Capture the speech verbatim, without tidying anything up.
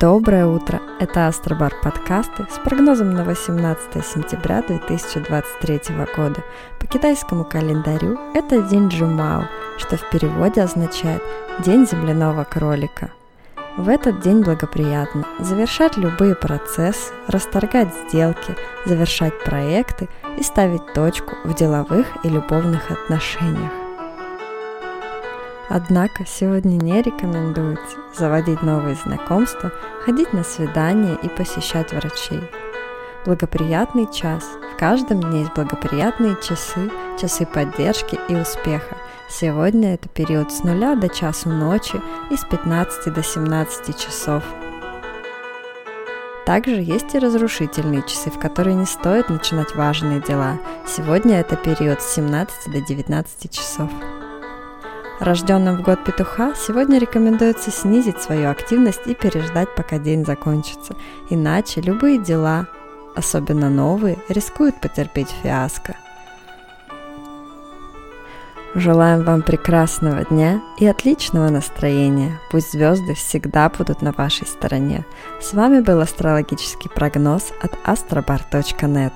Доброе утро! Это Астробар подкасты с прогнозом на восемнадцатое сентября две тысячи двадцать третьего года. По китайскому календарю это день Джумао, что в переводе означает «день земляного кролика». В этот день благоприятно завершать любые процессы, расторгать сделки, завершать проекты и ставить точку в деловых и любовных отношениях. Однако сегодня не рекомендуется заводить новые знакомства, ходить на свидания и посещать врачей. Благоприятный час. В каждом дне есть благоприятные часы, часы поддержки и успеха. Сегодня это период с нуля до часу ночи и с пятнадцати до семнадцати часов. Также есть и разрушительные часы, в которые не стоит начинать важные дела. Сегодня это период с семнадцати до девятнадцати часов. Рожденным в год петуха сегодня рекомендуется снизить свою активность и переждать, пока день закончится. Иначе любые дела, особенно новые, рискуют потерпеть фиаско. Желаем вам прекрасного дня и отличного настроения. Пусть звезды всегда будут на вашей стороне. С вами был астрологический прогноз от астробар точка нет.